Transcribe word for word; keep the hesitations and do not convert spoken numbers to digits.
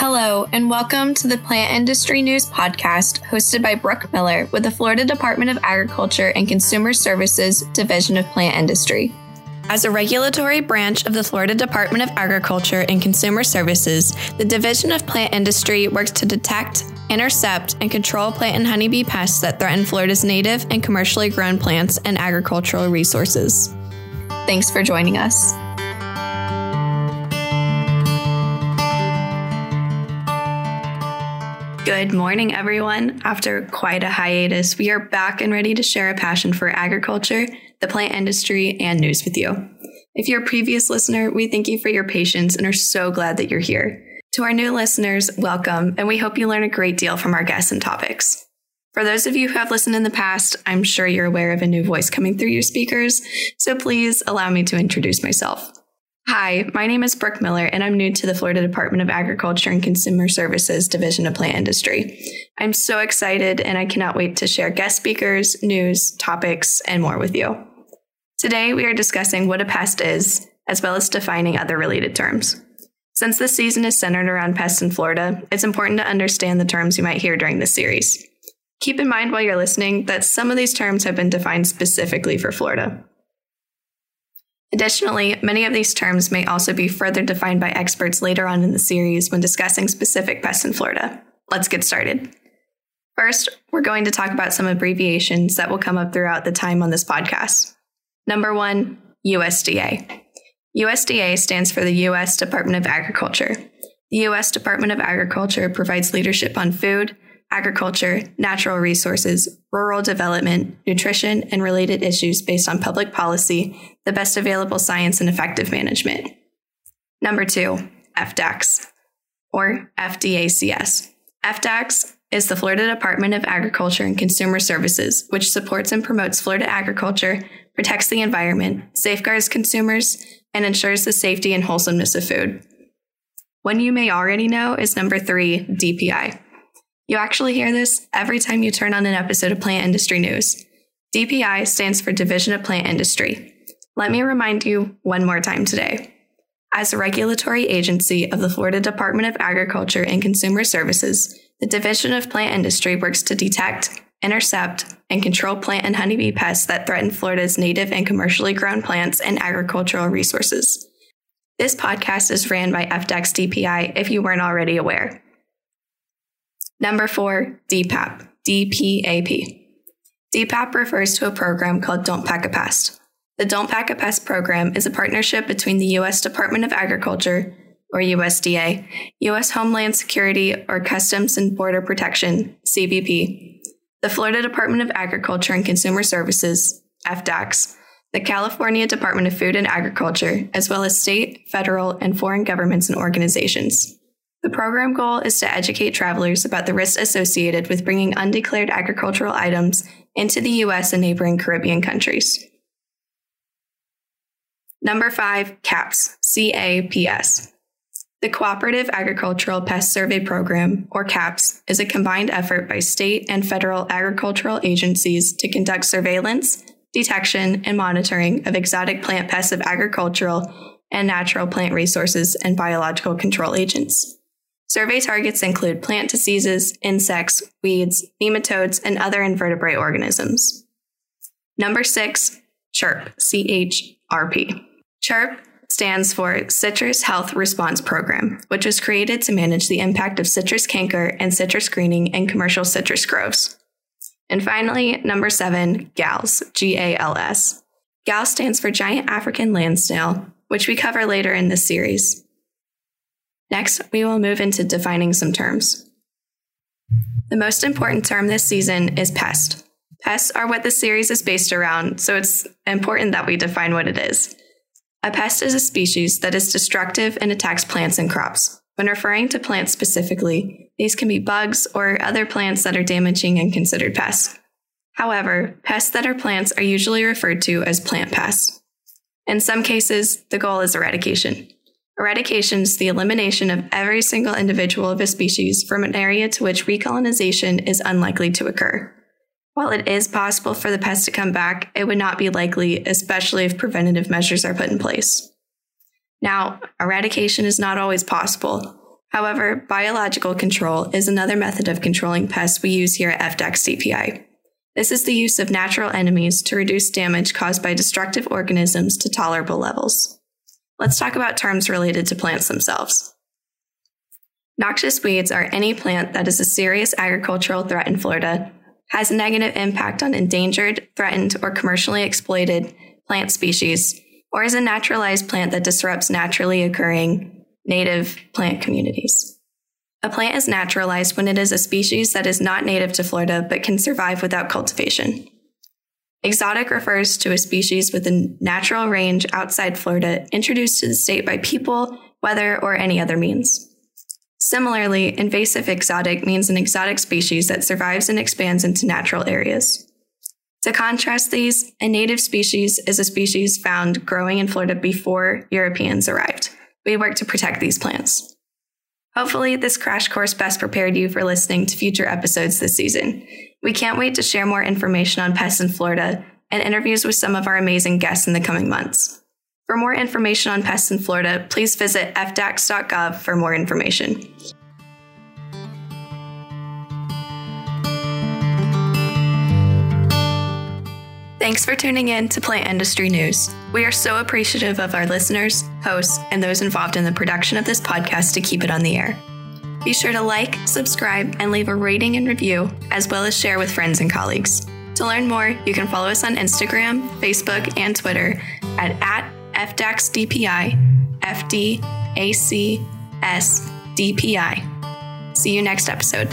Hello, and welcome to the Plant Industry News Podcast, hosted by Brooke Miller with the Florida Department of Agriculture and Consumer Services Division of Plant Industry. As a regulatory branch of the Florida Department of Agriculture and Consumer Services, the Division of Plant Industry works to detect, intercept, and control plant and honeybee pests that threaten Florida's native and commercially grown plants and agricultural resources. Thanks for joining us. Good morning, everyone. After quite a hiatus, we are back and ready to share a passion for agriculture, the plant industry, and news with you. If you're a previous listener, we thank you for your patience and are so glad that you're here. To our new listeners, welcome, and we hope you learn a great deal from our guests and topics. For those of you who have listened in the past, I'm sure you're aware of a new voice coming through your speakers, so please allow me to introduce myself. Hi, my name is Brooke Miller, and I'm new to the Florida Department of Agriculture and Consumer Services Division of Plant Industry. I'm so excited, and I cannot wait to share guest speakers, news, topics, and more with you. Today, we are discussing what a pest is, as well as defining other related terms. Since this season is centered around pests in Florida, it's important to understand the terms you might hear during this series. Keep in mind while you're listening that some of these terms have been defined specifically for Florida. Additionally, many of these terms may also be further defined by experts later on in the series when discussing specific pests in Florida. Let's get started. First, we're going to talk about some abbreviations that will come up throughout the time on this podcast. Number one, U S D A. U S D A stands for the U S Department of Agriculture. The U S Department of Agriculture provides leadership on food, agriculture, natural resources, rural development, nutrition, and related issues based on public policy, the best available science, and effective management. Number two, F D A C S, or F D A C S. F D A C S is the Florida Department of Agriculture and Consumer Services, which supports and promotes Florida agriculture, protects the environment, safeguards consumers, and ensures the safety and wholesomeness of food. One you may already know is number three, D P I. You actually hear this every time you turn on an episode of Plant Industry News. D P I stands for Division of Plant Industry. Let me remind you one more time today. As a regulatory agency of the Florida Department of Agriculture and Consumer Services, the Division of Plant Industry works to detect, intercept, and control plant and honeybee pests that threaten Florida's native and commercially grown plants and agricultural resources. This podcast is ran by F D A C S D P I if you weren't already aware. Number four, D P A P, D P A P. D P A P refers to a program called Don't Pack a Pest. The Don't Pack a Pest program is a partnership between the U S Department of Agriculture, or U S D A, U S Homeland Security, or Customs and Border Protection, C B P, the Florida Department of Agriculture and Consumer Services, F D A C S, the California Department of Food and Agriculture, as well as state, federal, and foreign governments and organizations. The program goal is to educate travelers about the risks associated with bringing undeclared agricultural items into the U S and neighboring Caribbean countries. Number five, C A P S, C A P S. The Cooperative Agricultural Pest Survey Program, or C A P S, is a combined effort by state and federal agricultural agencies to conduct surveillance, detection, and monitoring of exotic plant pests of agricultural and natural plant resources and biological control agents. Survey targets include plant diseases, insects, weeds, nematodes, and other invertebrate organisms. Number six, C H R P, C H R P. C H R P stands for Citrus Health Response Program, which was created to manage the impact of citrus canker and citrus greening in commercial citrus groves. And finally, number seven, G A L S, G A L S. G A L S stands for Giant African Land Snail, which we cover later in this series. Next, we will move into defining some terms. The most important term this season is pest. Pests are what this series is based around, so it's important that we define what it is. A pest is a species that is destructive and attacks plants and crops. When referring to plants specifically, these can be bugs or other plants that are damaging and considered pests. However, pests that are plants are usually referred to as plant pests. In some cases, the goal is eradication. Eradication is the elimination of every single individual of a species from an area to which recolonization is unlikely to occur. While it is possible for the pest to come back, it would not be likely, especially if preventative measures are put in place. Now, eradication is not always possible. However, biological control is another method of controlling pests we use here at F D A C S D P I. This is the use of natural enemies to reduce damage caused by destructive organisms to tolerable levels. Let's talk about terms related to plants themselves. Noxious weeds are any plant that is a serious agricultural threat in Florida, has a negative impact on endangered, threatened, or commercially exploited plant species, or is a naturalized plant that disrupts naturally occurring native plant communities. A plant is naturalized when it is a species that is not native to Florida but can survive without cultivation. Exotic refers to a species with a natural range outside Florida introduced to the state by people, weather, or any other means. Similarly, invasive exotic means an exotic species that survives and expands into natural areas. To contrast these, a native species is a species found growing in Florida before Europeans arrived. We work to protect these plants. Hopefully, this crash course best prepared you for listening to future episodes this season. We can't wait to share more information on pests in Florida and interviews with some of our amazing guests in the coming months. For more information on pests in Florida, please visit F D A C S dot gov for more information. Thanks for tuning in to Plant Industry News. We are so appreciative of our listeners, hosts, and those involved in the production of this podcast to keep it on the air. Be sure to like, subscribe, and leave a rating and review, as well as share with friends and colleagues. To learn more, you can follow us on Instagram, Facebook, and Twitter at at FDACSDPI, F D A C S D P I. See you next episode.